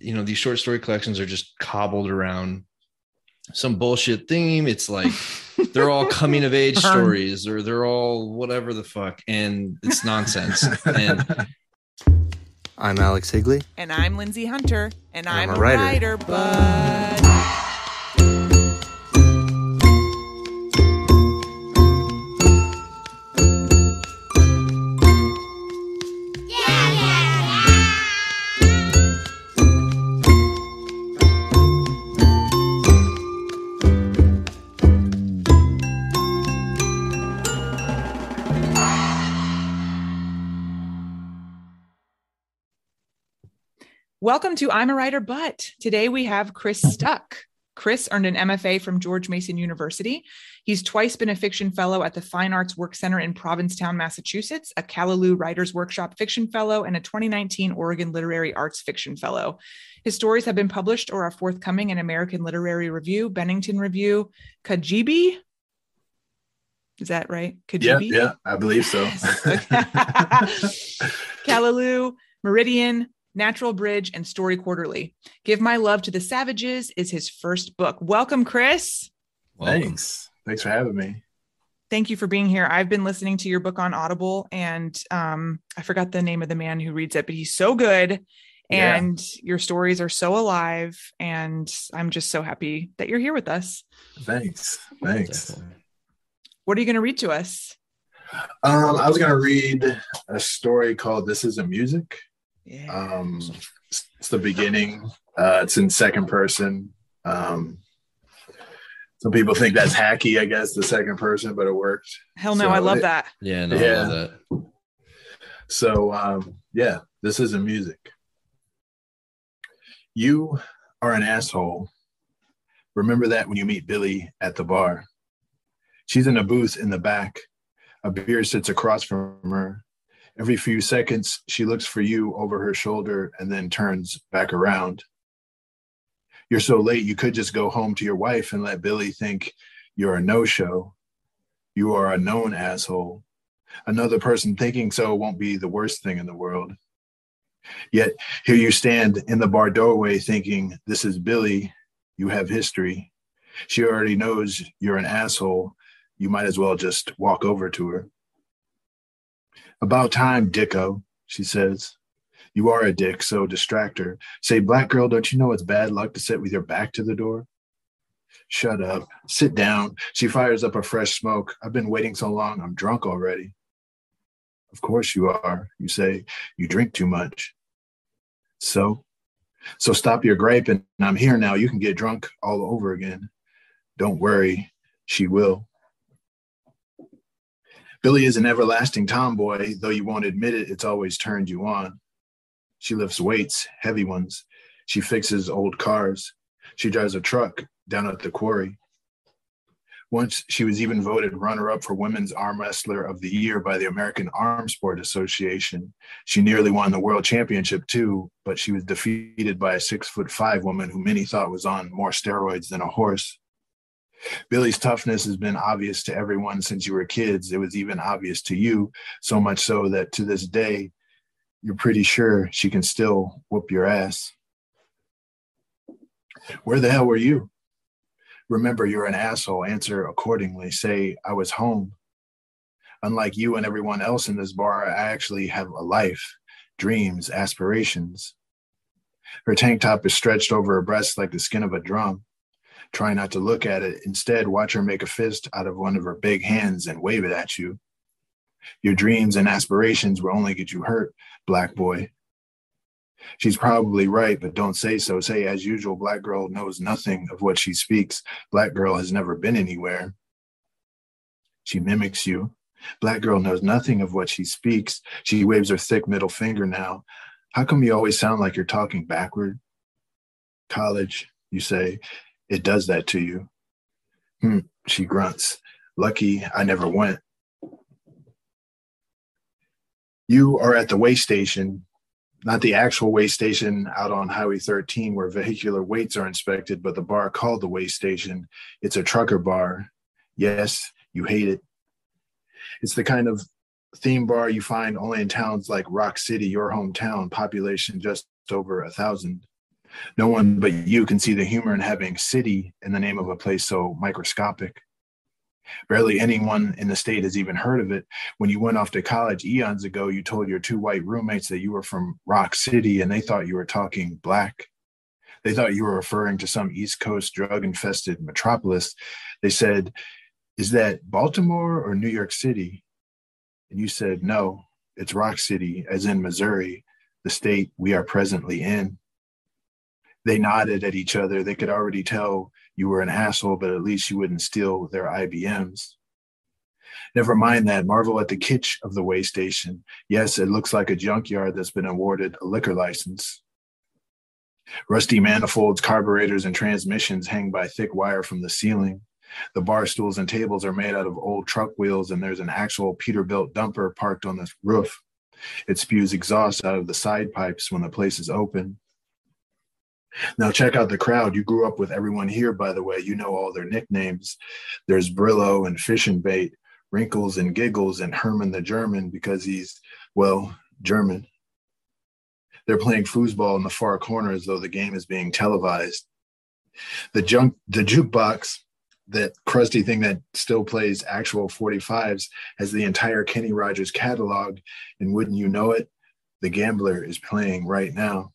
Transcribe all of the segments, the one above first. You know, these short story collections are just cobbled around some bullshit theme. It's like they're all coming of age stories, or they're all whatever the fuck, and it's nonsense. And I'm Alex Higley. And I'm Lindsay Hunter. And I'm a writer, but... Welcome to I'm a Writer, but. Today we have Chris Stuck. Chris earned an MFA from George Mason University. He's twice been a fiction fellow at the Fine Arts Work Center in Provincetown, Massachusetts, a Callaloo Writers Workshop fiction fellow, and a 2019 Oregon Literary Arts fiction fellow. His stories have been published or are forthcoming in American Literary Review, Bennington Review, Kajibi. Is that right? Kajibi? Yeah, I believe so. Callaloo, Meridian, Natural Bridge, and Story Quarterly. Give My Love to the Savages is his first book. Welcome, Chris. Welcome. Thanks for having me. Thank you for being here. I've been listening to your book on Audible, and I forgot the name of the man who reads it, but he's so good, and your stories are so alive, and I'm just so happy that you're here with us. Thanks. What are you going to read to us? I was going to read a story called This Isn't Music. Yeah. It's the beginning. It's in second person. Some people think that's hacky, I guess, the second person, but it worked. Hell no, so I love that. Yeah, no, yeah. I love that. So, this isn't music. You are an asshole. Remember that when you meet Billy at the bar. She's in a booth in the back. A beer sits across from her. Every few seconds, she looks for you over her shoulder and then turns back around. You're so late, you could just go home to your wife and let Billy think you're a no-show. You are a known asshole. Another person thinking so won't be the worst thing in the world. Yet here you stand in the bar doorway thinking, this is Billy, you have history. She already knows you're an asshole. You might as well just walk over to her. About time, Dicko, she says. You are a dick, so distract her. Say, black girl, don't you know it's bad luck to sit with your back to the door? Shut up. Sit down. She fires up a fresh smoke. I've been waiting so long, I'm drunk already. Of course you are, you say. You drink too much. So stop your gripe, and I'm here now. You can get drunk all over again. Don't worry, she will. Billy is an everlasting tomboy, though you won't admit it, it's always turned you on. She lifts weights, heavy ones. She fixes old cars. She drives a truck down at the quarry. Once she was even voted runner-up for Women's Arm Wrestler of the Year by the American Arm Sport Association. She nearly won the world championship too, but she was defeated by a 6'5" woman who many thought was on more steroids than a horse. Billy's toughness has been obvious to everyone since you were kids. It was even obvious to you, so much so that to this day, you're pretty sure she can still whoop your ass. Where the hell were you? Remember, you're an asshole. Answer accordingly. Say, I was home. Unlike you and everyone else in this bar, I actually have a life, dreams, aspirations. Her tank top is stretched over her breast like the skin of a drum. Try not to look at it. Instead, watch her make a fist out of one of her big hands and wave it at you. Your dreams and aspirations will only get you hurt, black boy. She's probably right, but don't say so. Say, as usual, black girl knows nothing of what she speaks. Black girl has never been anywhere. She mimics you. Black girl knows nothing of what she speaks. She waves her thick middle finger now. How come you always sound like you're talking backward? College, you say. It does that to you. She grunts. Lucky I never went. You are at the weigh station, not the actual weigh station out on Highway 13 where vehicular weights are inspected, but the bar called the weigh station. It's a trucker bar. Yes, you hate it. It's the kind of theme bar you find only in towns like Rock City, your hometown, population just over 1,000. No one but you can see the humor in having city in the name of a place so microscopic. Barely anyone in the state has even heard of it. When you went off to college eons ago, you told your two white roommates that you were from Rock City, and they thought you were talking black. They thought you were referring to some East Coast drug-infested metropolis. They said, "Is that Baltimore or New York City?" And you said, "No, it's Rock City, as in Missouri, the state we are presently in." They nodded at each other. They could already tell you were an asshole, but at least you wouldn't steal their IBMs. Never mind that. Marvel at the kitsch of the weigh station. Yes, it looks like a junkyard that's been awarded a liquor license. Rusty manifolds, carburetors, and transmissions hang by thick wire from the ceiling. The bar stools and tables are made out of old truck wheels, and there's an actual Peterbilt dumper parked on the roof. It spews exhaust out of the side pipes when the place is open. Now check out the crowd. You grew up with everyone here, by the way. You know all their nicknames. There's Brillo and Fish and Bait, Wrinkles and Giggles, and Herman the German because he's, well, German. They're playing foosball in the far corner as though the game is being televised. The jukebox, that crusty thing that still plays actual 45s, has the entire Kenny Rogers catalog, and wouldn't you know it, The Gambler is playing right now.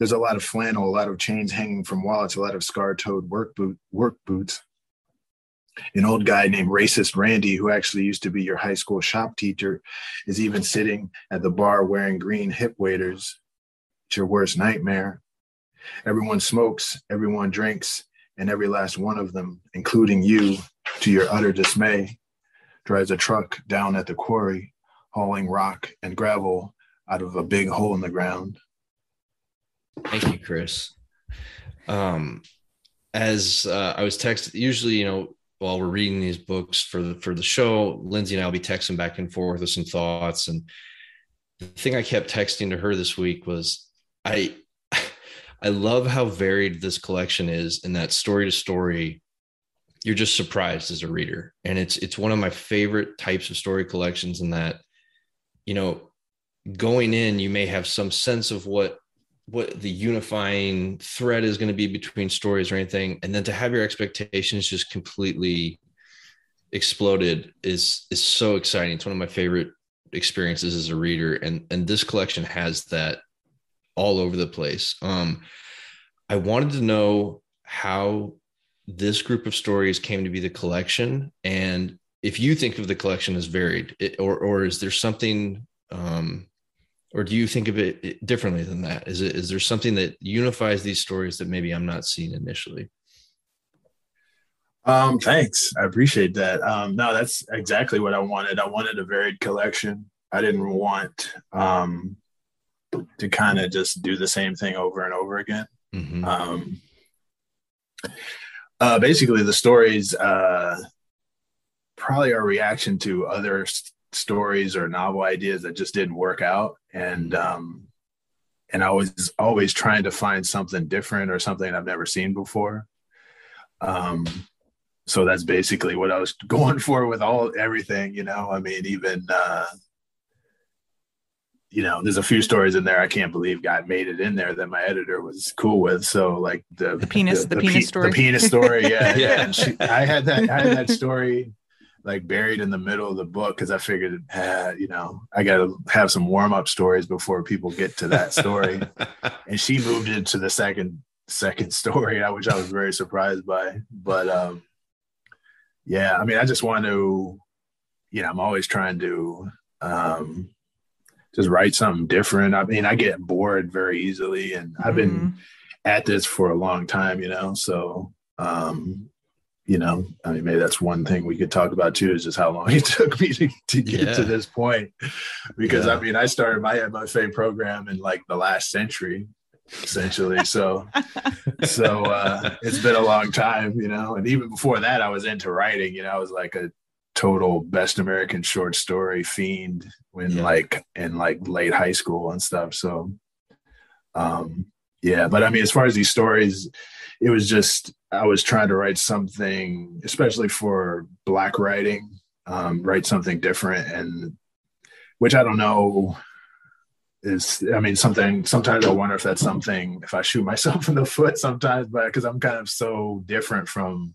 There's a lot of flannel, a lot of chains hanging from wallets, a lot of scar-toed work boots. An old guy named Racist Randy, who actually used to be your high school shop teacher, is even sitting at the bar wearing green hip waders. It's your worst nightmare. Everyone smokes, everyone drinks, and every last one of them, including you, to your utter dismay, drives a truck down at the quarry, hauling rock and gravel out of a big hole in the ground. Thank you, Chris. As I was texting, usually, you know, while we're reading these books for the show, Lindsay and I will be texting back and forth with some thoughts. And the thing I kept texting to her this week was, I love how varied this collection is, and that story to story, you're just surprised as a reader. And it's one of my favorite types of story collections in that, you know, going in, you may have some sense of what the unifying thread is going to be between stories or anything. And then to have your expectations just completely exploded is so exciting. It's one of my favorite experiences as a reader. And this collection has that all over the place. I wanted to know how this group of stories came to be the collection. And if you think of the collection as varied, or is there something, or do you think of it differently than that? Is there something that unifies these stories that maybe I'm not seeing initially? Thanks. I appreciate that. No, that's exactly what I wanted. I wanted a varied collection. I didn't want to kind of just do the same thing over and over again. Mm-hmm. Basically, the stories, probably our reaction to other stories or novel ideas that just didn't work out, and I was always trying to find something different or something I've never seen before, so that's basically what I was going for with everything, you know. I mean, even you know, there's a few stories in there I can't believe got made it in there that my editor was cool with. So like the penis story, yeah, yeah. And I had that story like buried in the middle of the book because I figured, you know, I got to have some warm up stories before people get to that story. And she moved into the second second story, which I was very surprised by. But yeah, I mean, I just want to, you know, I'm always trying to just write something different. I mean, I get bored very easily, and I've been at this for a long time, you know, so, you know, I mean, maybe that's one thing we could talk about too, is just how long it took me to get to this point, because I mean, I started my MFA program in like the last century, essentially. So, it's been a long time, you know, and even before that I was into writing, you know, I was like a total best American short story fiend when like, in like late high school and stuff. So, yeah, but I mean, as far as these stories, it was just, I was trying to write something, especially for Black writing, write something different, and which I don't know is, I mean, something, sometimes I wonder if that's something, if I shoot myself in the foot sometimes, but because I'm kind of so different from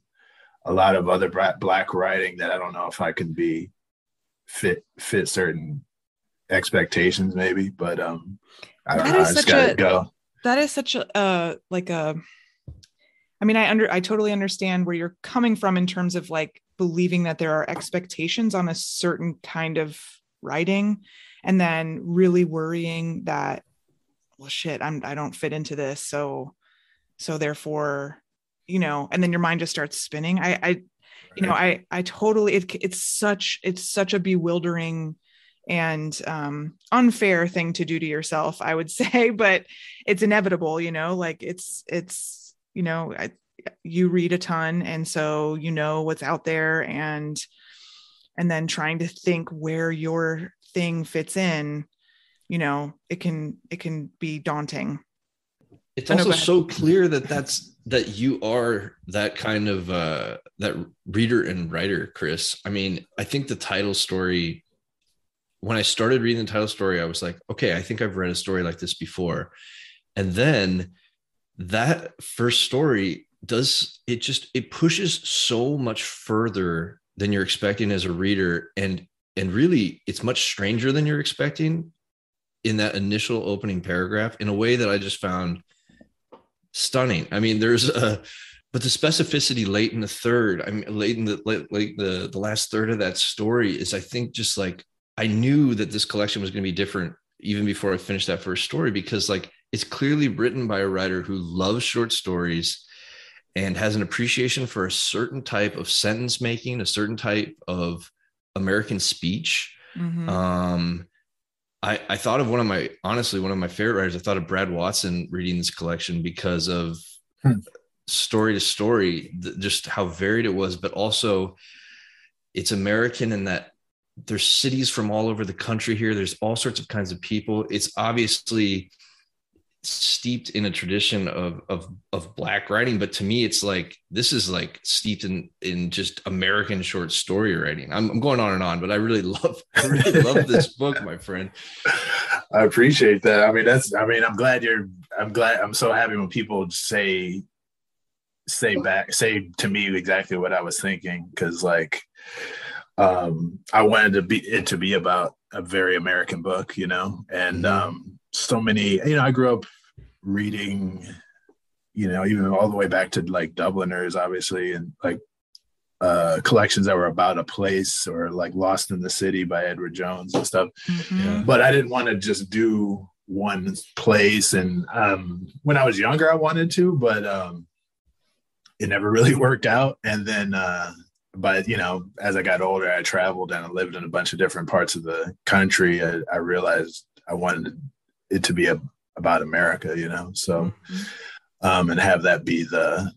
a lot of other Black writing that I don't know if I can be fit certain expectations maybe, but I don't know, I just gotta go. That is such a, like a, I mean, I totally understand where you're coming from in terms of like believing that there are expectations on a certain kind of writing, and then really worrying that, well, shit, I don't fit into this. So therefore, you know, and then your mind just starts spinning. I totally, it's such a bewildering and unfair thing to do to yourself, I would say, but it's inevitable, you know, like it's, you know, you read a ton, and so you know what's out there, and then trying to think where your thing fits in, you know, it can be daunting. It's also so clear that you are that kind of that reader and writer, Chris. I mean, I think the title story, when I started reading the title story, I was like, okay, I think I've read a story like this before, and then that first story it pushes so much further than you're expecting as a reader. And really it's much stranger than you're expecting in that initial opening paragraph, in a way that I just found stunning. I mean, but the specificity late in the third, I mean, late in the last third of that story is, I think, just like, I knew that this collection was going to be different even before I finished that first story, because like, it's clearly written by a writer who loves short stories and has an appreciation for a certain type of sentence making, a certain type of American speech. Mm-hmm. I thought of honestly, one of my favorite writers. I thought of Brad Watson reading this collection because of story to story, just how varied it was, but also it's American in that there's cities from all over the country here. There's all sorts of kinds of people. It's obviously steeped in a tradition of Black writing, but to me it's like this is like steeped in just American short story writing. I'm going on and on, but I really love this book, my friend. I appreciate that. I mean, I'm glad I'm so happy when people say to me exactly what I was thinking, because like I wanted it to be about a very American book, you know, and so many, you know, I grew up reading, you know, even all the way back to like Dubliners, obviously, and like collections that were about a place, or like Lost in the City by Edward Jones and stuff. Mm-hmm. Yeah. But I didn't want to just do one place. And when I was younger, I wanted to, but it never really worked out. And then, but, you know, as I got older, I traveled and I lived in a bunch of different parts of the country. I realized I wanted it to be about America, you know, so and have that be the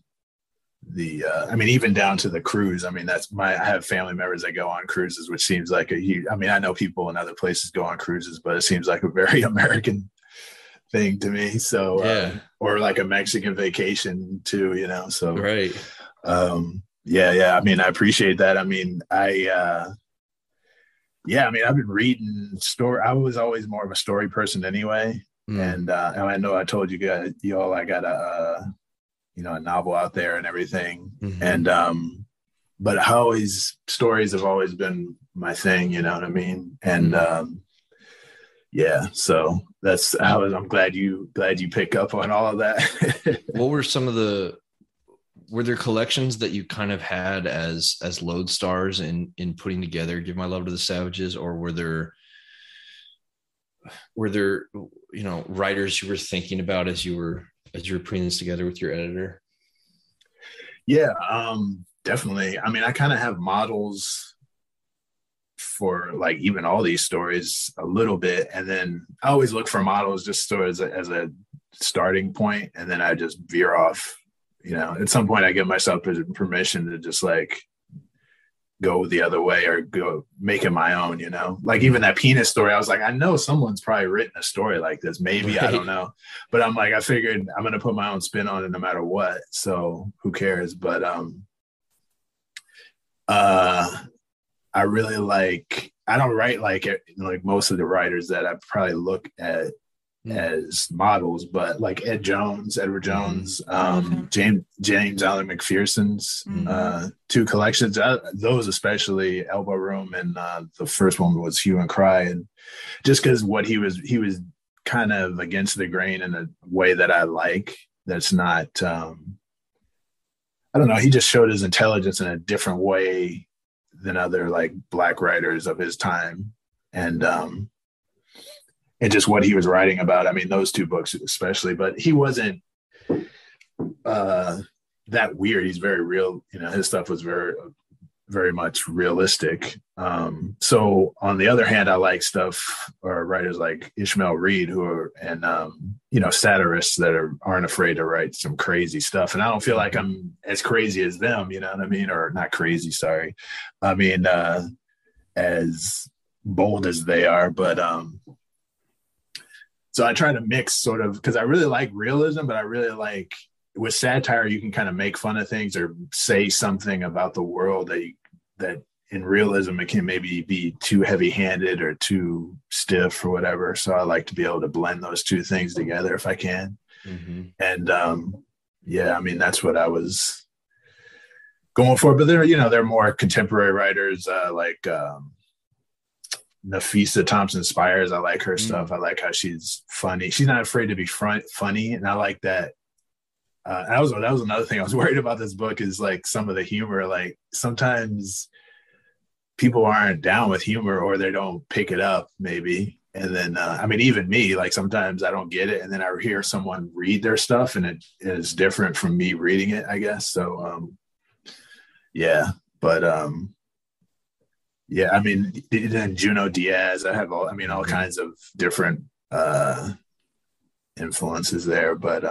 I mean, even down to the cruise. I mean, I have family members that go on cruises, which seems like a huge, I mean, I know people in other places go on cruises, but it seems like a very American thing to me. So, or like a Mexican vacation too, you know, so, right. Yeah. I mean, I appreciate that. I mean, yeah, I mean, I've been reading story. I was always more of a story person anyway, and I know I told you guys, y'all, I got a novel out there and everything, and but stories have always been my thing, you know what I mean? And yeah, so that's how I'm glad you pick up on all of that. What were some of the, were there collections that you kind of had as lodestars in putting together Give My Love to the Savages, or were there, you know, writers you were thinking about as you were putting this together with your editor? Yeah, definitely. I mean, I kind of have models for like even all these stories a little bit. And then I always look for models just so as a starting point. And then I just veer off, you know, at some point I give myself permission to just like go the other way or go make it my own, you know, like even that penis story. I was like, I know someone's probably written a story like this, maybe, right. I don't know, but I'm like, I figured I'm going to put my own spin on it no matter what. So who cares? But, I really like, I don't write like most of the writers that I probably look at as models, but like Edward Jones, James Allen McPherson's two collections, those especially Elbow Room, and the first one was Hue and Cry, and just because what he was kind of against the grain in a way that I like. That's not I don't know, he just showed his intelligence in a different way than other like Black writers of his time, and just what he was writing about. I mean, those two books especially, but he wasn't that weird. He's very real. You know, his stuff was very, very much realistic. So on the other hand, I like stuff or writers like Ishmael Reed who are satirists that aren't afraid to write some crazy stuff. And I don't feel like I'm as crazy as them, you know what I mean? Or not crazy, sorry. I mean, as bold as they are, but, so I try to mix sort of, because I really like realism, but I really like with satire, you can kind of make fun of things or say something about the world that in realism, it can maybe be too heavy-handed or too stiff or whatever. So I like to be able to blend those two things together if I can. Mm-hmm. And yeah, I mean, that's what I was going for. But they're more contemporary writers like... Nafisa Thompson Spires. I like her stuff. I like how she's funny. She's not afraid to be funny. And I like that. That was another thing I was worried about this book, is like some of the humor, like sometimes people aren't down with humor or they don't pick it up maybe. And then, I mean, even me, like sometimes I don't get it. And then I hear someone read their stuff and it is different from me reading it, I guess. So yeah, but yeah, I mean, then Junot Diaz, I have all kinds of different influences there, but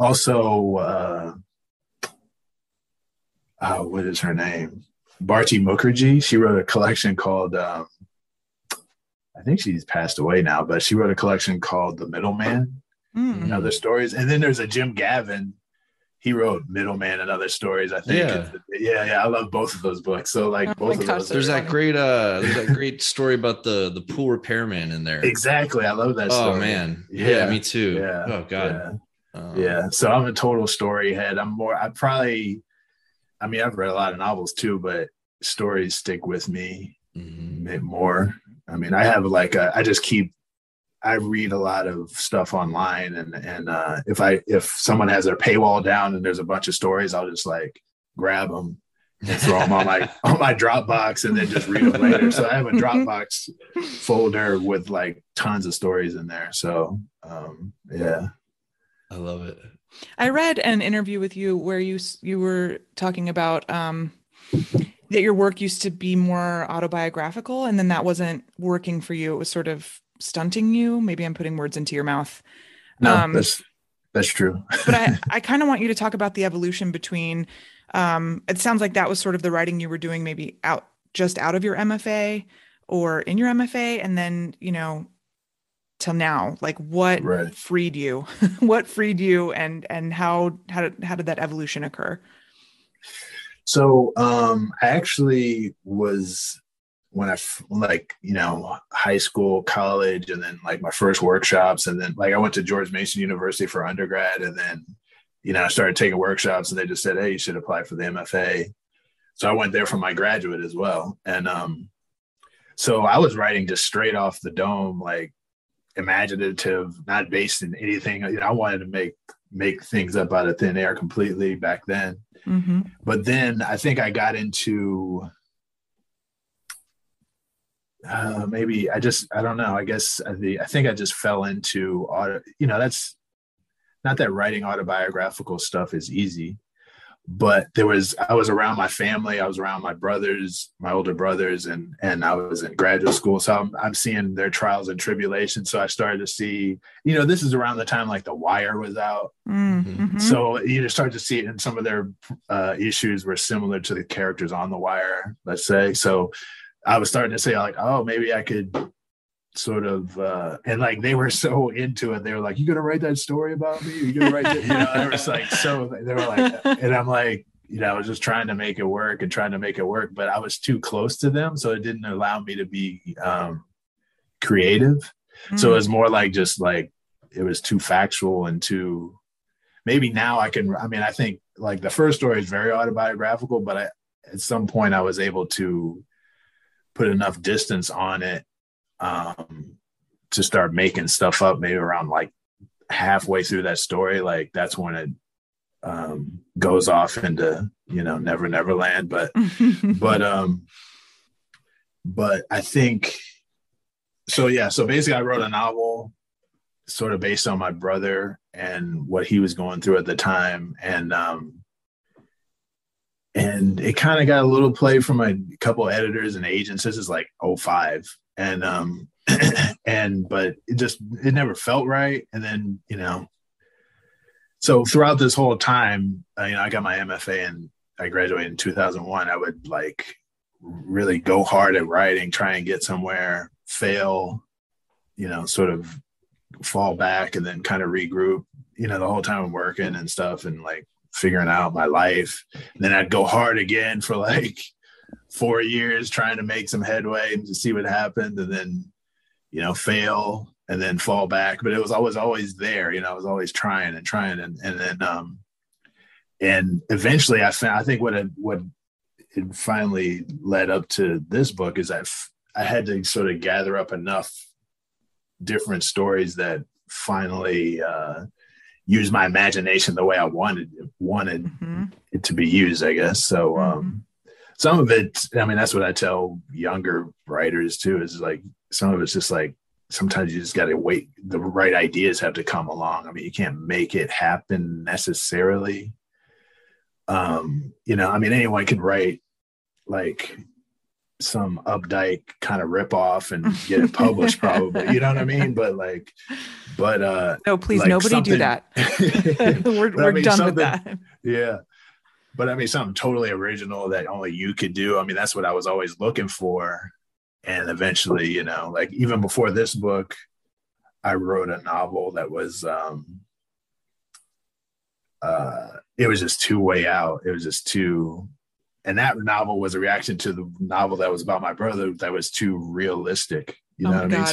also, what is her name? Bharti Mukherjee. She wrote a collection called, I think she's passed away now, but she wrote a collection called The Middleman and Other Stories. And then there's a Jim Gavin. He wrote Middleman and Other Stories, I think. Yeah. Yeah, I love both of those books. So like both of those. There's that great there's that great story about the pool repairman in there. Exactly. I love that story. Oh man. Yeah, me too. Yeah. Oh god. Yeah. So I'm a total story head. I've read a lot of novels too, but stories stick with me a bit more. I mean, I have like I read a lot of stuff online, and if someone has their paywall down and there's a bunch of stories, I'll just like grab them and throw them on my Dropbox and then just read them later. So I have a Dropbox folder with like tons of stories in there. So yeah, I love it. I read an interview with you where you were talking about that your work used to be more autobiographical, and then that wasn't working for you. It was sort of stunting you. Maybe I'm putting words into your mouth. No, that's true. But I kind of want you to talk about the evolution between, it sounds like that was sort of the writing you were doing maybe out of your MFA or in your MFA. And then, you know, till now, like what freed you, and how did that evolution occur? So, I actually was, when I like, you know, high school, college, and then like my first workshops. And then like I went to George Mason University for undergrad. And then, you know, I started taking workshops and they just said, hey, you should apply for the MFA. So I went there for my graduate as well. And so I was writing just straight off the dome, like imaginative, not based in anything. You know, I wanted to make things up out of thin air completely back then. Mm-hmm. But then I think I got into I don't know. I guess I think I just fell into auto. You know, that's not that writing autobiographical stuff is easy, but I was around my family. I was around my brothers, my older brothers, and I was in graduate school. So I'm seeing their trials and tribulations. So I started to see, you know, this is around the time like The Wire was out. Mm-hmm. So you just start to see it, and some of their issues were similar to the characters on The Wire, let's say. So I was starting to say like, oh, maybe I could sort of, and like, they were so into it. They were like, you going to write that story about me? You going to write that? You know, it was like, so they were like, and I'm like, you know, I was just trying to make it work but I was too close to them. So it didn't allow me to be creative. Mm-hmm. So it was more like, just like, it was too factual and too, maybe now I think like the first story is very autobiographical, but at some point I was able to put enough distance on it to start making stuff up. Maybe around like halfway through that story, like that's when it goes off into, you know, Never Never Land. But but I think so. Yeah. So basically, I wrote a novel sort of based on my brother and what he was going through at the time, and it kind of got a little play from a couple editors and agents. This is like 2005. And, but it never felt right. And then, you know, so throughout this whole time, you know, I got my MFA and I graduated in 2001. I would like really go hard at writing, try and get somewhere, fail, you know, sort of fall back and then kind of regroup, you know, the whole time I'm working and stuff and like figuring out my life. And then I'd go hard again for like 4 years trying to make some headway and to see what happened, and then, you know, fail and then fall back. But it was always there, you know, I was always trying. And eventually I think what it finally led up to this book is I had to sort of gather up enough different stories that finally, use my imagination the way I wanted mm-hmm. it to be used, I guess. So some of it, I mean, that's what I tell younger writers too, is like, some of it's just like, sometimes you just got to wait. The right ideas have to come along. I mean, you can't make it happen necessarily. You know, I mean, anyone could write like some Updike kind of rip off and get it published probably, you know what I mean? But no, please, like nobody do that. we're done with that. Yeah. But I mean, something totally original that only you could do. I mean, that's what I was always looking for. And eventually, you know, like even before this book, I wrote a novel that was, it was just too way out. It was just too, and that novel was a reaction to the novel that was about my brother that was too realistic. You know what I mean?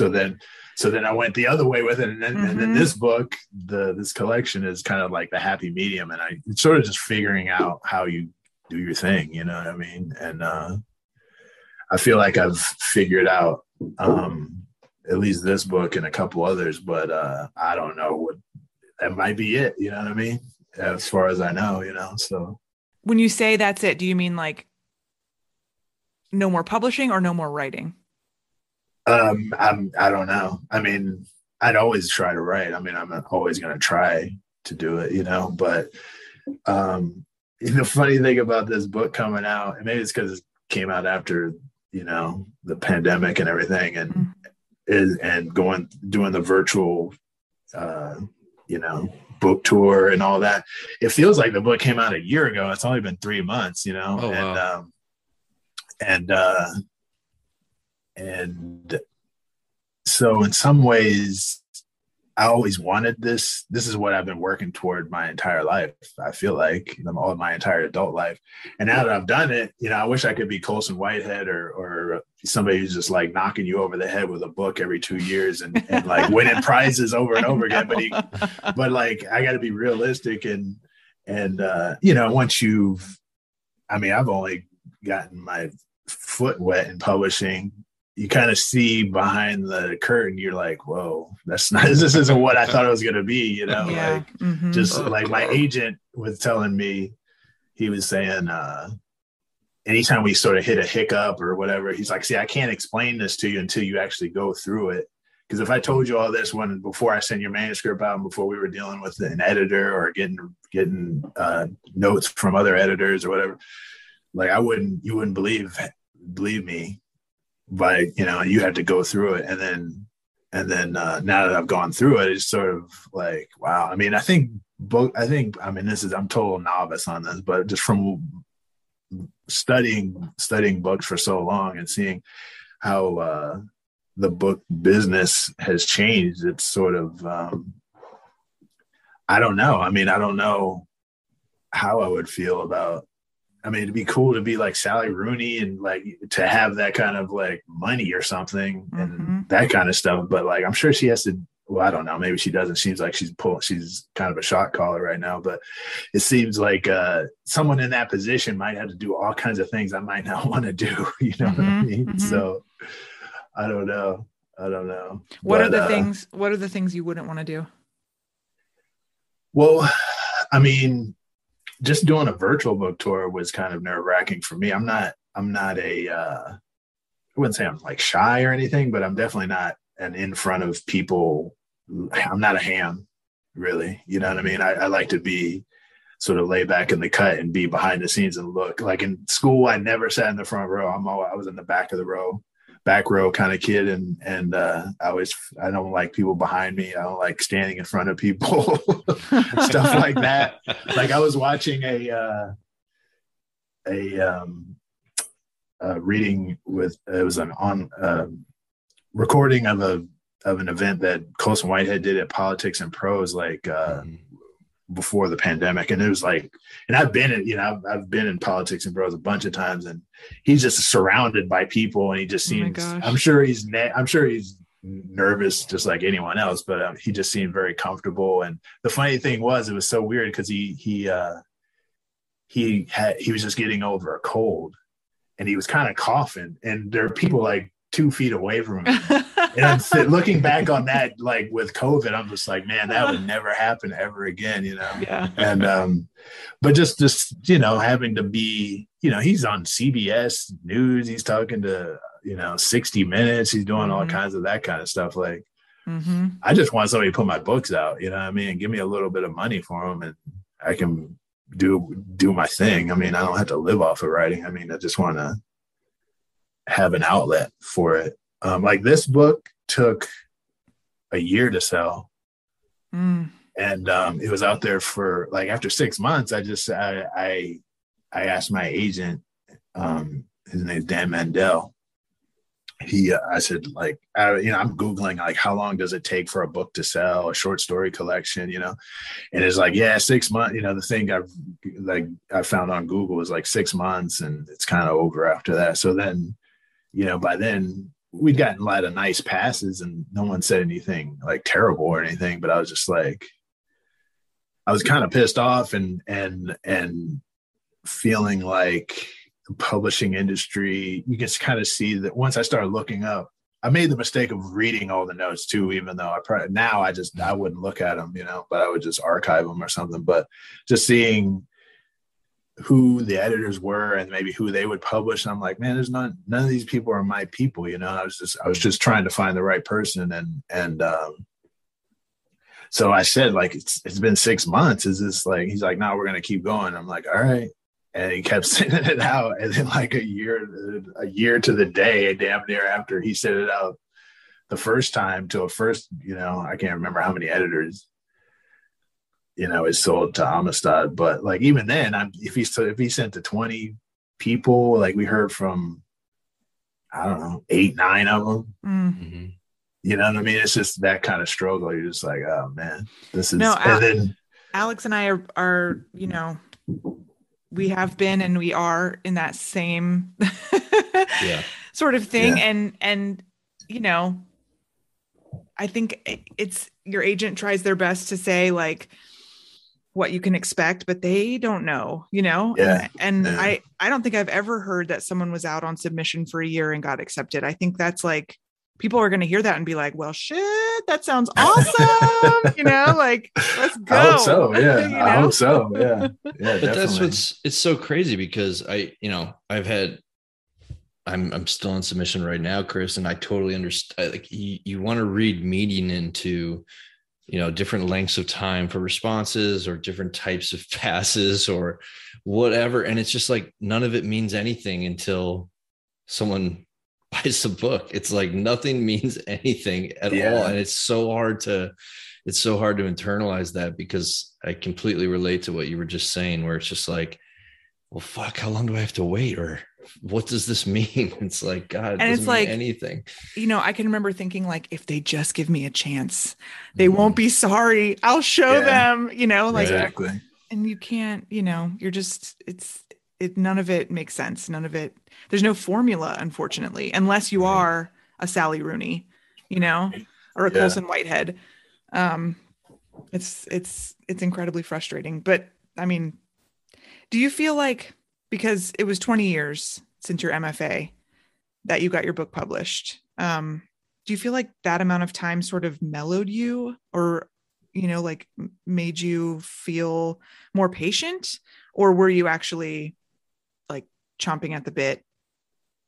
So then I went the other way with it. And then, mm-hmm. and then this book, this collection is kind of like the happy medium. And it's sort of just figuring out how you do your thing, you know what I mean? And I feel like I've figured out at least this book and a couple others, but I don't know what, that might be it, you know what I mean? As far as I know, you know, so. When you say that's it, do you mean like no more publishing or no more writing? I don't know. I mean, I'd always try to write. I mean, I'm always going to try to do it, you know, but, the funny thing about this book coming out, and maybe it's because it came out after, you know, the pandemic and everything and, mm-hmm. and doing the virtual, you know, book tour and all that. It feels like the book came out a year ago. It's only been 3 months, you know? Oh, and, wow. And so in some ways I always wanted this. This is what I've been working toward my entire life. I feel like all my entire adult life. And now that I've done it, you know, I wish I could be Colson Whitehead or somebody who's just like knocking you over the head with a book every 2 years and like winning prizes over and over again. But like, I gotta be realistic and you know, I've only gotten my foot wet in publishing you kind of see behind the curtain, you're like, whoa, that's not, this isn't what I thought it was going to be, you know, yeah. Like mm-hmm. just like my agent was telling me, he was saying, anytime we sort of hit a hiccup or whatever, he's like, see, I can't explain this to you until you actually go through it. Because if I told you all this when, before I sent your manuscript out and before we were dealing with an editor or getting notes from other editors or whatever, like you wouldn't believe me. But, you know, you had to go through it. And then now that I've gone through it, it's sort of like, wow. I mean, I think I'm total novice on this, but just from studying books for so long and seeing how the book business has changed, it's sort of, I don't know. I mean, I don't know how I would feel about, I mean, it'd be cool to be like Sally Rooney and like to have that kind of like money or something and mm-hmm. that kind of stuff. But like, I'm sure she has to, well, I don't know. Maybe she doesn't. Seems like she's kind of a shot caller right now, but it seems like someone in that position might have to do all kinds of things I might not want to do. You know mm-hmm. what I mean? Mm-hmm. So I don't know. What are the things you wouldn't want to do? Well, I mean, just doing a virtual book tour was kind of nerve wracking for me. I'm not I wouldn't say I'm like shy or anything, but I'm definitely not an in front of people. I'm not a ham, really. You know what I mean? I like to be sort of lay back in the cut and be behind the scenes and look. Like in school, I never sat in the front row. I was in the back of the row, back row kind of kid. And I don't like people behind me. I don't like standing in front of people, stuff like that. Like I was watching a reading with, it was recording of an event that Colson Whitehead did at Politics and Prose, like mm-hmm. before the pandemic. And it was like, and I've been in Politics and Prose a bunch of times, and he's just surrounded by people, and he just seems, I'm sure he's nervous just like anyone else, but he just seemed very comfortable. And the funny thing was, it was so weird because he was just getting over a cold, and he was kind of coughing, and there are people like 2 feet away from him. And I'm looking back on that, like with COVID, I'm just like, man, that would never happen ever again, you know? Yeah. And, but just, you know, having to be, you know, he's on CBS News, he's talking to, you know, 60 Minutes, he's doing mm-hmm. all kinds of that kind of stuff. Like, mm-hmm. I just want somebody to put my books out, you know what I mean? And give me a little bit of money for them, and I can do my thing. I mean, I don't have to live off of writing. I mean, I just want to have an outlet for it. Like this book took a year to sell. Mm. And it was out there for like, after 6 months, I asked my agent, his name's Dan Mandel. I said, like, you know, I'm Googling, like, how long does it take for a book to sell, a short story collection, you know? And it's like, yeah, 6 months, you know, the thing I found on Google was like 6 months, and it's kind of over after that. So then, you know, by then we'd gotten a lot of nice passes, and no one said anything like terrible or anything, but I was just like, I was kind of pissed off and feeling like, the publishing industry, you can kind of see that once I started looking up, I made the mistake of reading all the notes too, even though I wouldn't look at them, you know, but I would just archive them or something. But just seeing who the editors were and maybe who they would publish, and I'm like, man, there's none of these people are my people, you know. I was just trying to find the right person, and so I said, like, it's been 6 months. Is this like? He's like, no, we're gonna keep going. I'm like, all right. And he kept sending it out, and then like a year to the day, damn near after he sent it out the first time to a first, you know, I can't remember how many editors, you know, it sold to Amistad. But like even then, if he sent to 20 people, like we heard from, I don't know, 8, 9 of them. Mm-hmm. You know what I mean? It's just that kind of struggle. You're just like, oh man, this is. No, and then Alex and I are you know. We have been, and we are in that same yeah. sort of thing. Yeah. And, you know, I think it's your agent tries their best to say like, what you can expect, but they don't know, you know? Yeah. And I don't think I've ever heard that someone was out on submission for a year and got accepted. I think that's like, people are going to hear that and be like, well, shit, that sounds awesome. You know, like, let's go. I hope so. Yeah. You know? I hope so. Yeah. Yeah. But definitely. That's it's so crazy because I'm still on submission right now, Chris, and I totally understand. Like you want to read median into, you know, different lengths of time for responses or different types of passes or whatever. And it's just like, none of it means anything until someone buys the book. It's like nothing means anything at all. And it's so hard to internalize that, because I completely relate to what you were just saying, where it's just like, well, fuck, how long do I have to wait? Or what does this mean? It's like, God, it doesn't mean anything. You know, I can remember thinking like, if they just give me a chance, they won't be sorry. I'll show them, you know, like, exactly. And you can't, you know, you're just, none of it makes sense. None of it. There's no formula, unfortunately, unless you are a Sally Rooney, you know, or a Colson Whitehead. It's incredibly frustrating. But I mean, do you feel like, because it was 20 years since your MFA that you got your book published, do you feel like that amount of time sort of mellowed you, or, you know, like made you feel more patient, or were you actually like chomping at the bit,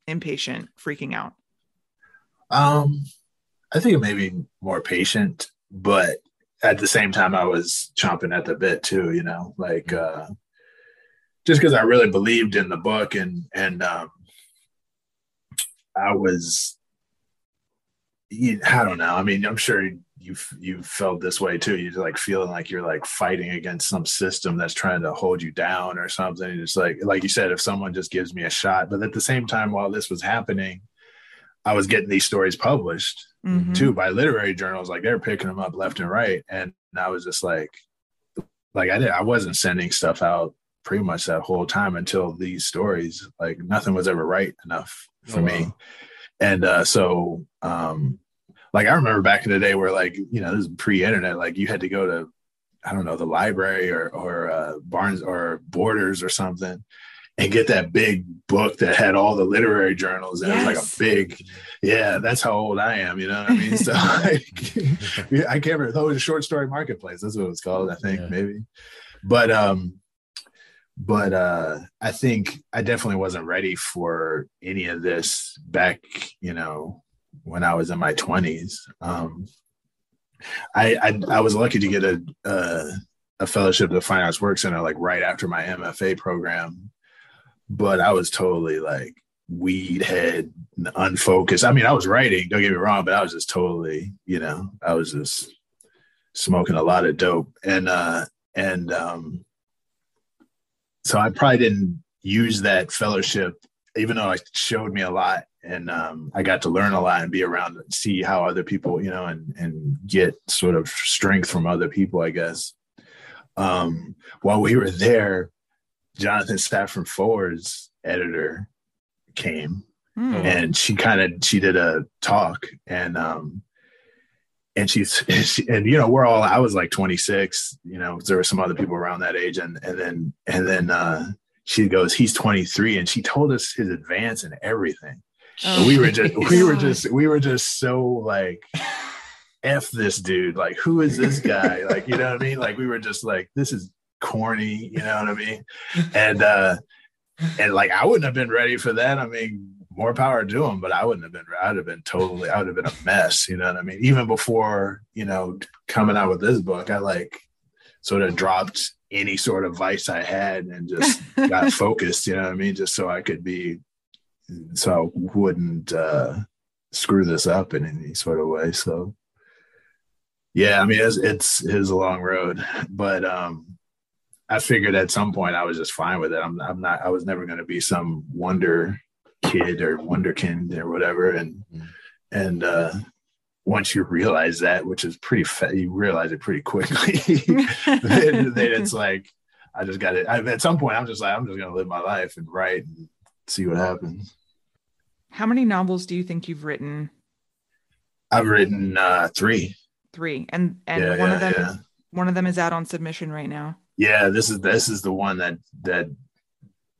impatient, freaking out? I think it made me more patient, but at the same time I was chomping at the bit too, you know, like, just because I really believed in the book, and I was, I don't know. I mean, I'm sure you felt this way too. You're like feeling like you're like fighting against some system that's trying to hold you down or something. It's like you said, if someone just gives me a shot. But at the same time, while this was happening, I was getting these stories published too by literary journals. Like, they're picking them up left and right, and I was just like I wasn't sending stuff out pretty much that whole time until these stories. Like, nothing was ever right enough for me. And so like, I remember back in the day where, like, you know, this is pre-internet, like you had to go to, I don't know, the library or Barnes or Borders or something and get that big book that had all the literary journals. And it was like a big, that's how old I am. You know what I mean? So like, I can't remember. That was a short story marketplace. That's what it was called, I think, maybe. But I think I definitely wasn't ready for any of this back, you know, when I was in my 20s. I was lucky to get a fellowship at the Fine Arts Work Center, like right after my MFA program. But I was totally like weed head, unfocused. I mean, I was writing, don't get me wrong, but I was just totally, you know, I was just smoking a lot of dope. And so I probably didn't use that fellowship, even though it showed me a lot, and I got to learn a lot and be around and see how other people, you know, and get sort of strength from other people, I guess. While we were there, Jonathan Safran Foer's editor came and she did a talk, and she, you know, I was like 26, you know, there were some other people around that age. And then she goes, he's 23. And she told us his advance and everything. And we were just so like, F this dude. Like, who is this guy? Like, you know what I mean? Like, we were just like, this is corny. You know what I mean? And like, I wouldn't have been ready for that. I mean, more power to him, but I would have been a mess. You know what I mean? Even before, you know, coming out with this book, I like sort of dropped any sort of vice I had and just got focused, you know what I mean? Just so I could be, so I wouldn't screw this up in any sort of way. So yeah, I mean, it's a long road, but I figured at some point I was just fine with it. I was never going to be some wonder kid or wonderkind or whatever, and once you realize that, which is pretty you realize it pretty quickly, then it's like, I just got it. At some point I'm just like, I'm just gonna live my life and write and see what happens. How many novels do you think you've written? I've written three, and one of them is out on submission right now. Yeah, this is the one that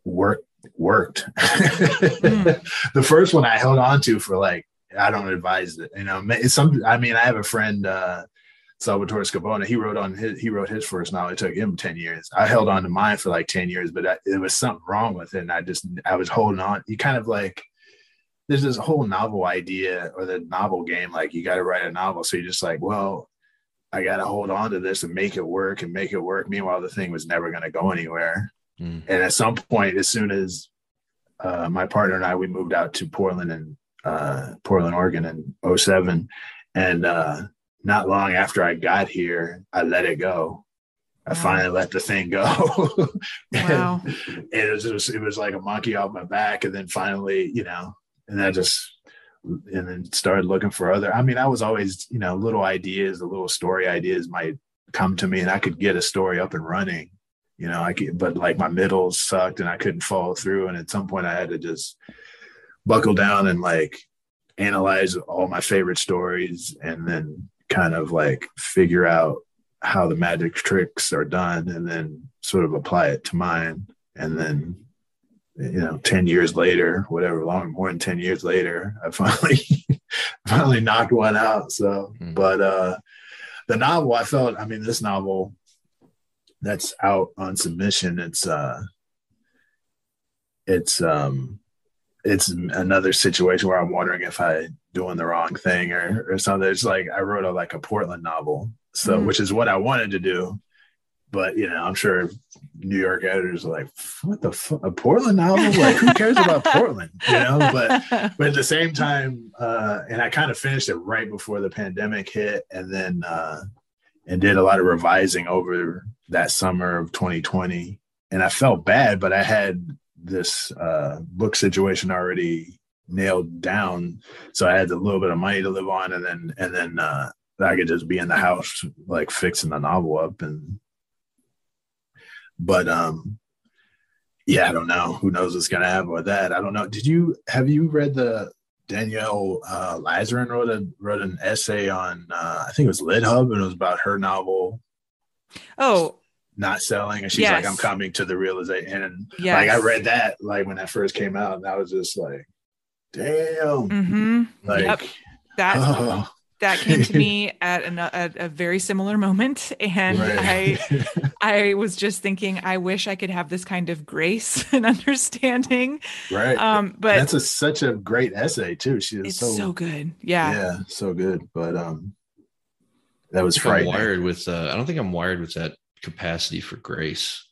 worked. Mm. The first one I held on to for like, I don't advise it. You know, I have a friend, Salvatore Scabona, he wrote his first novel. It took him 10 years. I held on to mine for like 10 years, but there was something wrong with it. And I was holding on. You kind of like, there's this whole novel idea or the novel game. Like you got to write a novel. So you're just like, well, I got to hold on to this and make it work and make it work. Meanwhile, the thing was never going to go anywhere. Mm. And at some point, as soon as my partner and I, we moved out to Portland and Portland, Oregon in 2007. And, not long after I got here, I let it go. I finally let the thing go. And, wow. And it was like a monkey off my back. And then finally, you know, and then started looking for other. I mean, I was always, you know, little ideas, the little story ideas might come to me and I could get a story up and running, you know, but like my middles sucked and I couldn't follow through. And at some point I had to just buckle down and like analyze all my favorite stories and then kind of like figure out how the magic tricks are done and then sort of apply it to mine. And then, you know, 10 years later, more than 10 years later, I finally knocked one out. So, but the novel this novel that's out on submission, it's another situation where I'm wondering if I doing the wrong thing or something. It's like I wrote a Portland novel, so which is what I wanted to do, but you know, I'm sure New York editors are like, what the fuck, a Portland novel? Like, who cares about Portland? You know, but at the same time, and I kind of finished it right before the pandemic hit, and then and did a lot of revising over that summer of 2020, and I felt bad, but I had this book situation already nailed down, so I had a little bit of money to live on, and then I could just be in the house like fixing the novel up. And but yeah, I don't know, who knows what's gonna happen with that. I don't know, have you read the Danielle Lazarin wrote an essay on I think it was LitHub, and it was about her novel not selling, and she's yes. like, I'm coming to the realization, and yes. like I read that like when that first came out, and I was just like, damn. Mm-hmm. Like, yep. That came to me at a very similar moment, and right. I was just thinking, I wish I could have this kind of grace and understanding. Right. But that's such a great essay too. It's so good. Yeah. Yeah, so good. But that was frightening. I don't think I'm wired with that capacity for grace.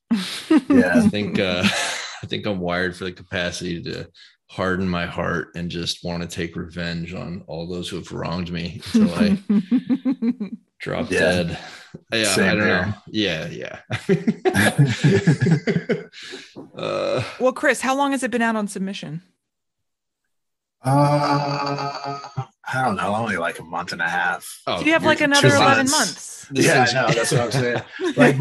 Yeah. I think I'm wired for the capacity to harden my heart and just want to take revenge on all those who have wronged me until I drop dead. Yeah, same. I don't know. Yeah. Well, Chris, how long has it been out on submission? I don't know, only like a month and a half. Oh, so you have like another 11 months. Yeah, I know. That's what I'm saying. Like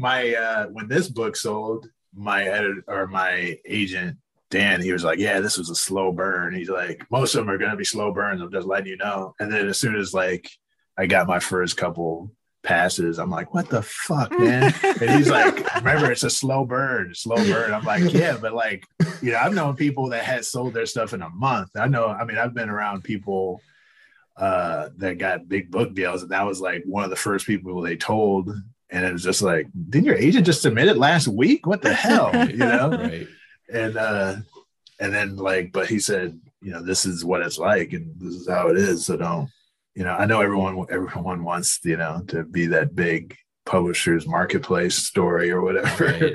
my when this book sold, my editor or my agent, Dan, he was like, yeah, this was a slow burn. He's like, most of them are going to be slow burns, I'm just letting you know. And then as soon as like I got my first couple passes, I'm like, what the fuck, man? And he's like, remember, it's a slow burn. I'm like, yeah, but like, you know, I've known people that had sold their stuff in a month. I've been around people that got big book deals, and that was like one of the first people they told. And it was just like, didn't your agent just submit it last week? What the hell, you know? Right. And then like, but he said, you know, this is what it's like, and this is how it is. So don't, you know, I know everyone wants, you know, to be that big publisher's marketplace story or whatever. Right.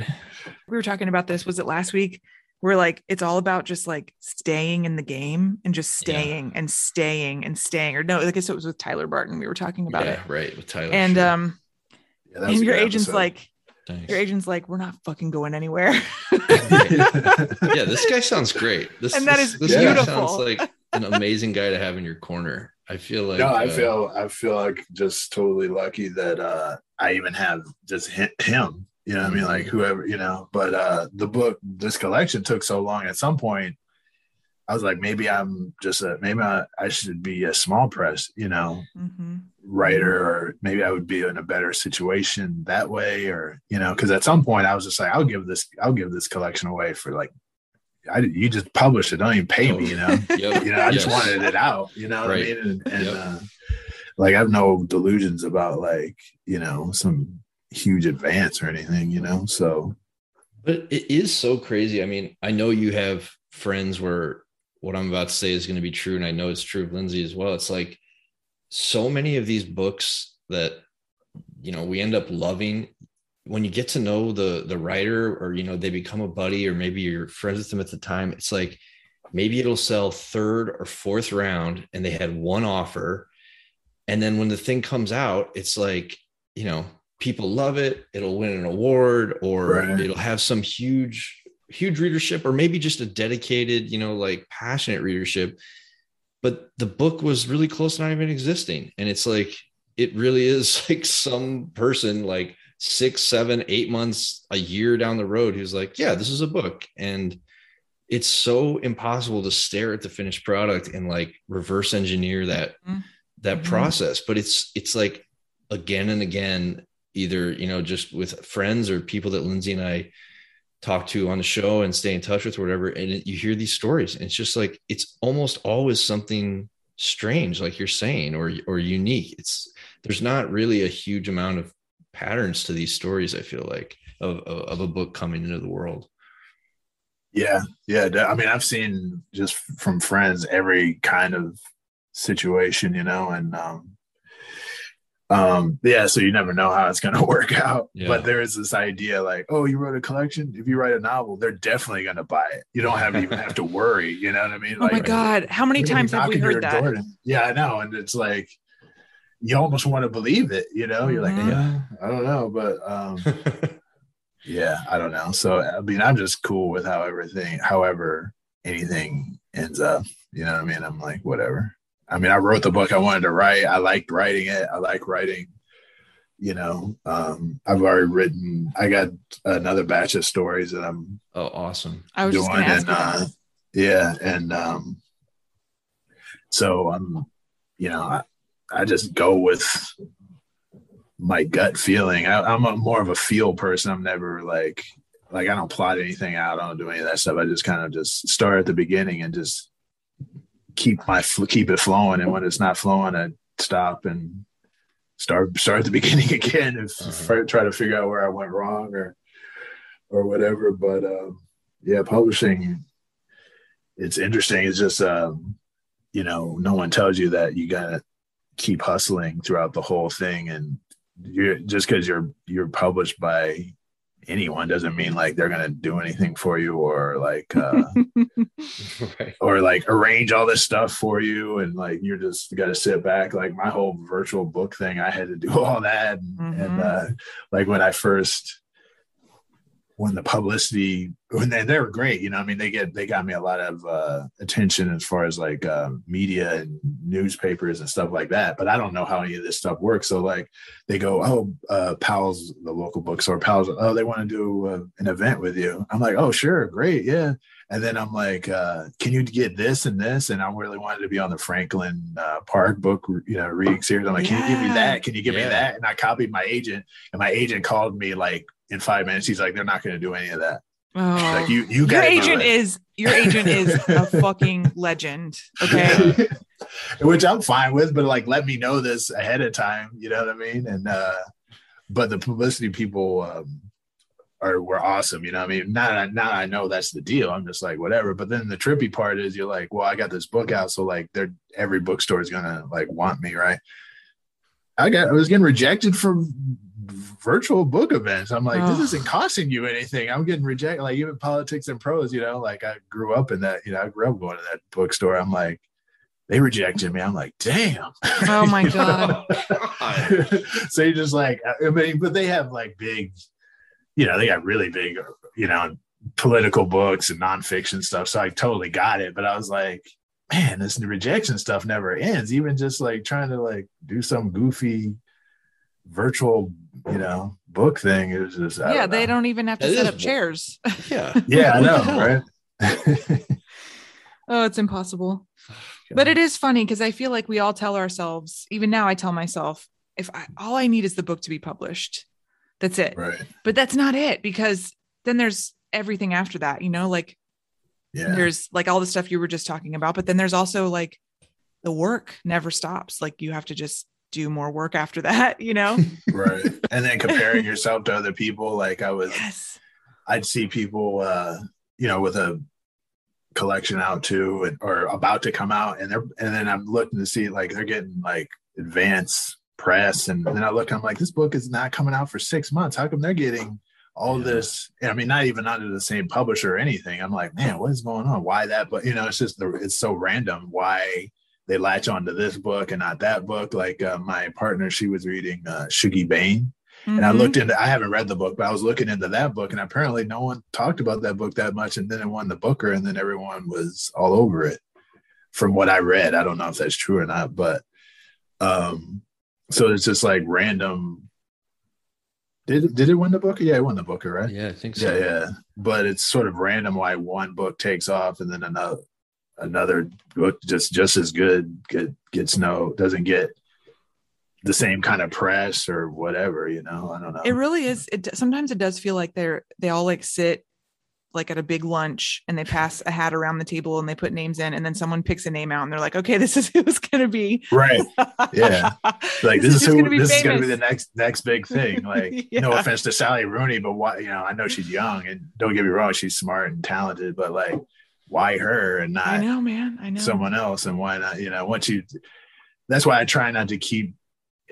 We were talking about this. Was it last week? We're like, it's all about just like staying in the game and just staying yeah. and staying and staying. Or no, I guess it was with Tyler Barton. We were talking about it. Right. With Tyler. And, sure. Yeah, and your agent's episode. Like, nice. Your agent's like, we're not fucking going anywhere. Yeah, this guy sounds great. This beautiful. Guy sounds like an amazing guy to have in your corner. I feel like I feel like just totally lucky that I even have just him. You know what I mean? Like whoever, you know. But the book, this collection took so long. At some point, I was like, maybe I'm just I should be a small press, writer, or maybe I would be in a better situation that way. Or, cause at some point I was just like, I'll give this collection away for like, you just published it. Don't even pay me, Yep. I just wanted it out, right. What I mean? And I have no delusions about some huge advance or anything, so. But it is so crazy. I mean, I know you have friends where what I'm about to say is going to be true. And I know it's true of Lindsay as well. It's like so many of these books that, we end up loving, when you get to know the writer, or, they become a buddy, or maybe you're friends with them at the time, it's like, maybe it'll sell third or fourth round and they had one offer. And then when the thing comes out, it's like, people love it. It'll win an award, or it'll have some huge readership, or maybe just a dedicated, passionate readership. But the book was really close to not even existing. And it's like, it really is like some person, 6, 7, 8 months, a year down the road, who's like, yeah, this is a book. And it's so impossible to stare at the finished product and reverse engineer that process. But it's like again and again, either, just with friends or people that Lindsay and I talk to on the show and stay in touch with or whatever. And you hear these stories and it's just like, it's almost always something strange, like you're saying, or unique. There's not really a huge amount of patterns to these stories, I feel like, of a book coming into the world. Yeah. Yeah. I mean, I've seen just from friends, every kind of situation, and, so you never know how it's going to work out, but there is this idea you wrote a collection. If you write a novel, they're definitely going to buy it. You don't even have to worry. You know what I mean? Oh my God. How many times have we heard that? Yeah, I know. And it's like, you almost want to believe it, you're like, I don't know, but, I don't know. So, I mean, I'm just cool with however anything ends up, what I mean? I'm like, whatever. I mean, I wrote the book I wanted to write. I liked writing it. I like writing, I've already written, I got another batch of stories that I'm awesome. I was doing, just gonna ask you that. Yeah. And so I'm, I just go with my gut feeling. I'm more of a feel person. I'm never like I don't plot anything out. I don't do any of that stuff. I just kind of just start at the beginning and just keep it flowing, and when it's not flowing, I stop and start at the beginning again and try to figure out where I went wrong or whatever. But publishing, it's interesting. It's just no one tells you that you gotta keep hustling throughout the whole thing, and just because you're published by anyone doesn't mean they're gonna do anything for you or or arrange all this stuff for you, and you're just gotta sit back. My whole virtual book thing, I had to do all that, and when the publicity, they were great, I mean, they got me a lot of attention as far as media and newspapers and stuff like that. But I don't know how any of this stuff works. So they go, Powell's, the local bookstore, Powell's, they want to do an event with you. I'm like, oh, sure. Great. Yeah. And then I'm like, can you get this and this? And I really wanted to be on the Franklin Park book, reading series. I'm like, can you give me that? Can you give me that? And I copied my agent, and my agent called me in 5 minutes. He's like, they're not going to do any of that. Oh. You got your agent is a fucking legend. Okay. Which I'm fine with, but let me know this ahead of time. You know what I mean? And, but the publicity people, were awesome. You know what I mean? Now I know that's the deal. I'm just like, whatever. But then the trippy part is you're like, well, I got this book out. So every bookstore is going to want me. Right. I was getting rejected from virtual book events. I'm like, this isn't costing you anything. I'm getting rejected. Even Politics and Prose, I grew up in that, I grew up going to that bookstore. I'm like, they rejected me. I'm like, damn. Oh my God. So you're just I mean, but they have big, they got really big, political books and nonfiction stuff. So I totally got it. But I was like, man, this rejection stuff never ends. Even just trying to do some goofy virtual book thing, it was just they don't even have to set up chairs. Yeah, I know, right? Oh, it's impossible. Yeah. But it is funny because I feel like we all tell ourselves, even now I tell myself, all I need is the book to be published, that's it. Right. But that's not it, because then there's everything after that, you know, like there's like all the stuff you were just talking about, but then there's also like the work never stops. Like you have to just do more work after that, you know? Right. And then comparing yourself to other people. Like I'd see people, you know, with a collection out too, or about to come out, and then I'm looking to see like they're getting like advance press, and then I look, I'm like, this book is not coming out for 6 months. How come they're getting all this? I mean, not even under the same publisher or anything. I'm like, man, what is going on? Why that? But you know, it's just it's so random why they latch onto this book and not that book. Like my partner, she was reading Shuggy Bain. Mm-hmm. And I looked into, I haven't read the book, but I was looking into that book, and apparently no one talked about that book that much. And then it won the Booker, and then everyone was all over it from what I read. I don't know if that's true or not, but so it's just like random. Did it win the Booker? Yeah, it won the Booker, right? Yeah, I think so. Yeah. But it's sort of random why one book takes off and then another book just as good doesn't get the same kind of press or whatever, you know. I don't know. It really is. Sometimes it does feel like they all like sit like at a big lunch and they pass a hat around the table and they put names in, and then someone picks a name out and they're like, okay, this is who's going to be. Right. Yeah. Like this is going to be the next big thing. Like no offense to Sally Rooney, but why, you know, I know she's young, and don't get me wrong, she's smart and talented, but like why her and not someone else? And why not, you know, that's why I try not to keep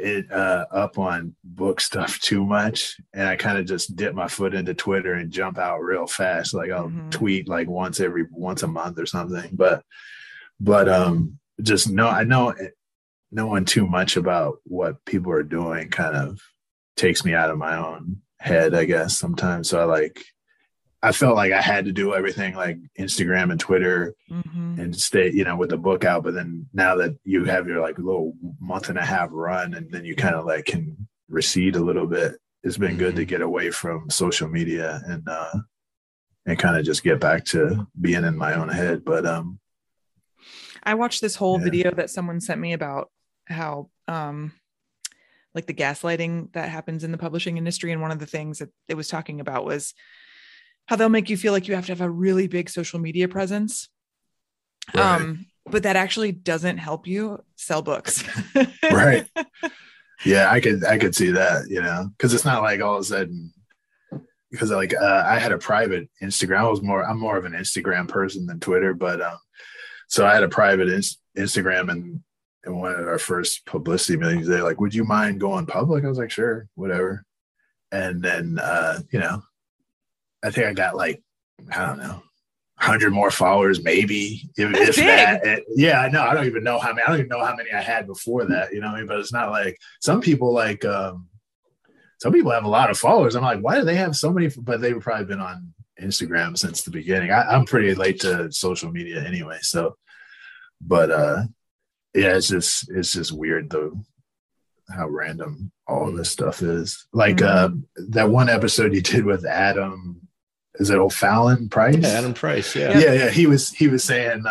it up on book stuff too much, and I kind of just dip my foot into Twitter and jump out real fast. Like I'll tweet like once a month or something, but just knowing too much about what people are doing kind of takes me out of my own head, I guess, sometimes. So I felt like I had to do everything like Instagram and Twitter and stay, you know, with the book out. But then now that you have your like little month and a half run, and then you kind of like can recede a little bit, it's been good to get away from social media and kind of just get back to being in my own head. But I watched this whole video that someone sent me about how like the gaslighting that happens in the publishing industry. And one of the things that it was talking about was how they'll make you feel like you have to have a really big social media presence. Right. But that actually doesn't help you sell books. Right. Yeah. I could see that, you know, cause it's not like all of a sudden, because like, I had a private Instagram. I'm more of an Instagram person than Twitter, but, so I had a private Instagram, and in one of our first publicity meetings, they're like, would you mind going public? I was like, sure, whatever. And then, you know, I think I got like, I don't know, 100 more followers, maybe. If that. Yeah, I know. I don't even know how many I had before that. You know what I mean? But it's not like some people some people have a lot of followers. I'm like, why do they have so many? But they've probably been on Instagram since the beginning. I'm pretty late to social media anyway. So, but yeah, it's just weird though, how random all this stuff is. Like that one episode you did with Adam, is it O'Fallon Price? Yeah, Adam Price. Yeah. He was saying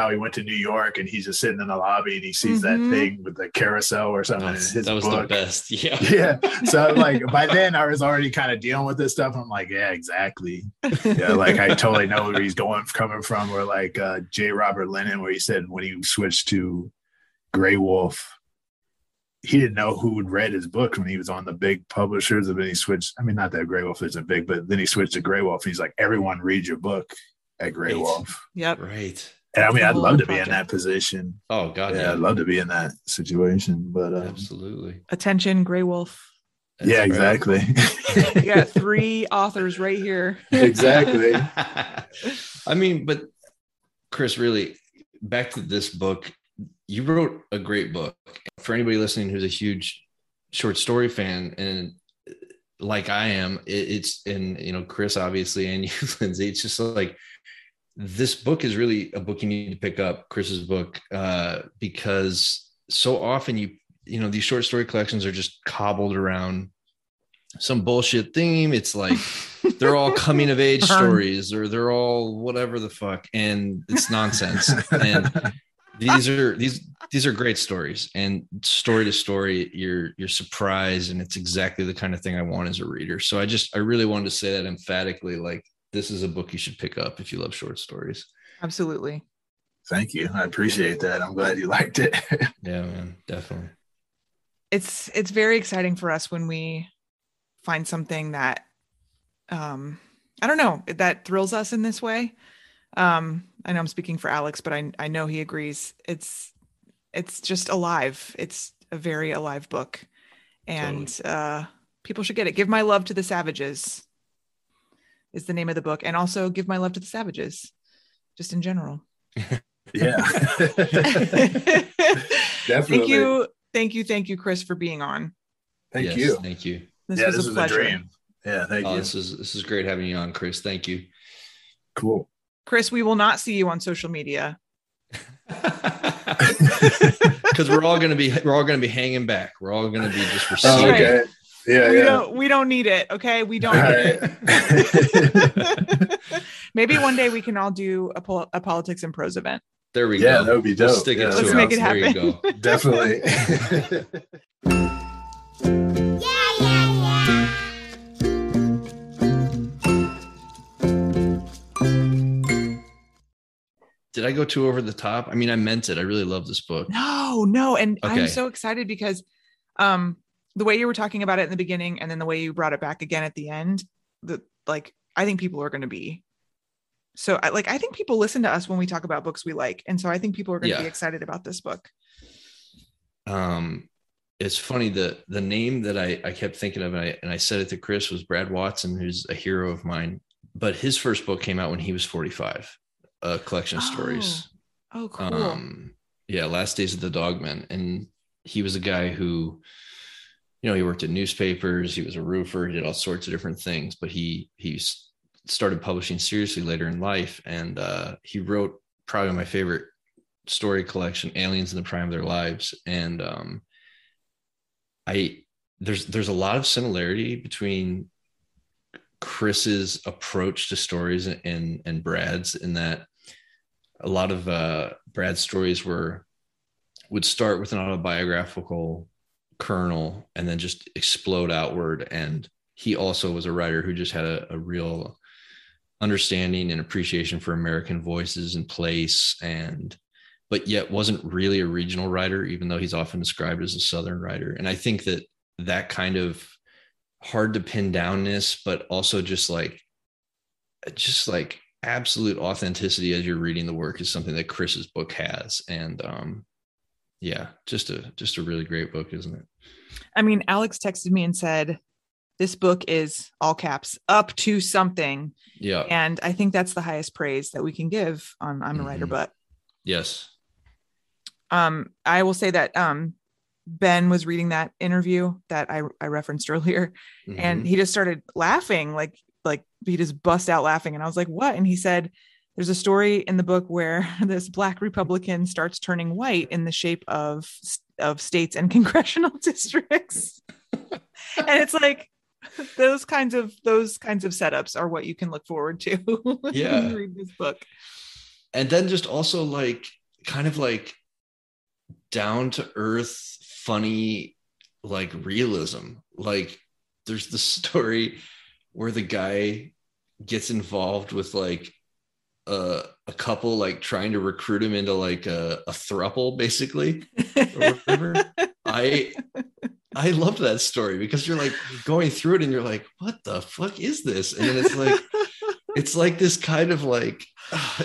how he went to New York and he's just sitting in the lobby and he sees that thing with the carousel or something. That was book. The best. Yeah. Yeah. So I'm like, by then I was already kind of dealing with this stuff. I'm like, yeah, exactly. Yeah. Like I totally know where he's coming from. Or like J. Robert Lennon, where he said when he switched to Grey Wolf, he didn't know who would read his book when he was on the big publishers. And then he switched. I mean, not that Grey Wolf isn't big, but then he switched to Grey Wolf. And he's like, everyone read your book at Grey Wolf. Yep. Right. And I mean, I'd love to be in that position. Oh God. Yeah. I'd love to be in that situation, but absolutely. Attention, Grey Wolf. That's exactly. You got 3 authors right here. Exactly. I mean, but Chris, really back to this book, you wrote a great book. For anybody listening who's a huge short story fan, and like I am, it's, and you know, Chris obviously, and you, Lindsay, it's just like this book is really a book you need to pick up, Chris's book, because so often you know, these short story collections are just cobbled around some bullshit theme. It's like they're all coming of age stories, or they're all whatever the fuck, and it's nonsense. And these are great stories, and story to story, you're surprised, and it's exactly the kind of thing I want as a reader. So I really wanted to say that emphatically, like, this is a book you should pick up if you love short stories. Absolutely. Thank you. I appreciate that. I'm glad you liked it. Yeah, man, definitely. It's very exciting for us when we find something that, I don't know, that thrills us in this way. I know I'm speaking for Alex, but I know he agrees. It's just alive. It's a very alive book, and totally. People should get it. Give My Love to the Savages is the name of the book. And also Give My Love to the Savages, just in general. Yeah. Definitely. Thank you, Chris, for being on. Thank you. Thank you. This was a pleasure. A dream. Yeah. Thank you. This is great having you on, Chris. Thank you. Cool. Chris, we will not see you on social media. Because we're all going to be hanging back. We're all going to be just receiving. Oh, okay. Yeah. We don't need it. Okay. We don't need it. Maybe one day we can all do a Politics and Prose event. There we go. Yeah, that would be dope. Let's make it happen. There you go. Definitely. Yeah. Did I go too over the top? I mean, I meant it. I really love this book. No. And okay. I'm so excited because the way you were talking about it in the beginning, and then the way you brought it back again at the end, I think people are going to be. So I think people listen to us when we talk about books we like. And so I think people are going to be excited about this book. It's funny, the name that I kept thinking of, and I said it to Chris, was Brad Watson, who's a hero of mine. But his first book came out when he was 45, a collection of stories. Oh, cool. Last Days of the Dogman. And he was a guy who, you know, he worked in newspapers. He was a roofer. He did all sorts of different things. But he started publishing seriously later in life, and he wrote probably my favorite story collection, Aliens in the Prime of Their Lives. And there's a lot of similarity between Chris's approach to stories and Brad's, in that a lot of Brad's stories would start with an autobiographical kernel and then just explode outward. And he also was a writer who just had a real understanding and appreciation for American voices and place, but yet wasn't really a regional writer, even though he's often described as a Southern writer. And I think that kind of hard to pin downness, but also just like absolute authenticity as you're reading the work, is something that Chris's book has. And just a really great book, isn't it? I mean, Alex texted me and said, this book is, all caps, up to something. Yeah. And I think that's the highest praise that we can give on I'm a Writer, But. Yes. I will say that Ben was reading that interview that I referenced earlier, and he just started laughing, like he just bust out laughing. And I was like, what? And he said, there's a story in the book where this Black Republican starts turning white in the shape of states and congressional districts. And it's like, those kinds of setups are what you can look forward to when you read this book. And then just also kind of down to earth, funny, realism. There's the story where the guy gets involved with a couple trying to recruit him into a throuple, basically, or whatever. I love that story because you're going through it and you're like, what the fuck is this? And then it's this kind of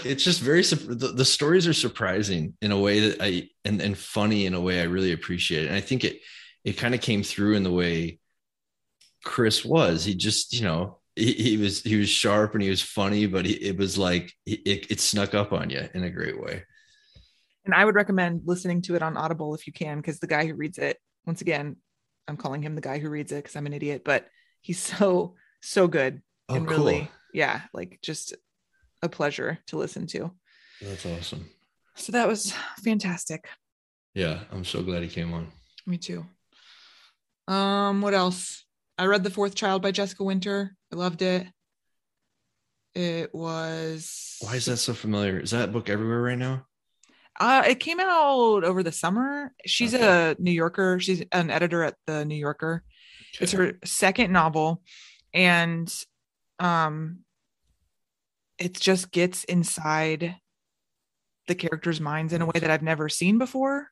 it's just very, the stories are surprising in a way that and funny in a way I really appreciate. And I think it kind of came through in the way Chris was. He just, you know, he was sharp and he was funny, but it snuck up on you in a great way. And I would recommend listening to it on Audible if you can, because the guy who reads it, once again, I'm calling him the guy who reads it because I'm an idiot, but he's so, so good. Oh, and really, cool. Yeah, just a pleasure to listen to. That's awesome. So that was fantastic. Yeah, I'm so glad he came on. Me too. What else? I read The Fourth Child by Jessica Winter. I loved it. It was... Why is that so familiar? Is that book everywhere right now? It came out over the summer. She's okay. a New Yorker. She's an editor at the New Yorker. Okay. It's her second novel. And it just gets inside the characters' minds in a way that I've never seen before.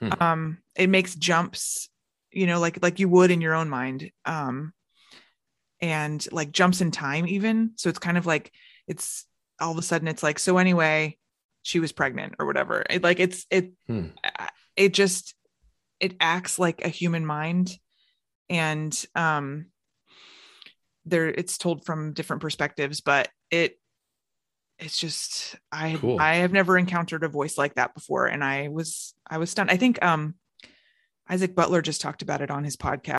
It makes jumps, you know, like you would in your own mind. And like jumps in time even. So it's kind of like, it's all of a sudden it's like, so anyway, she was pregnant or whatever. It, like it's, it, it just, it acts like a human mind. And there it's told from different perspectives, but it's just, cool. I have never encountered a voice like that before. And I was stunned. I think Isaac Butler just talked about it on his podcast.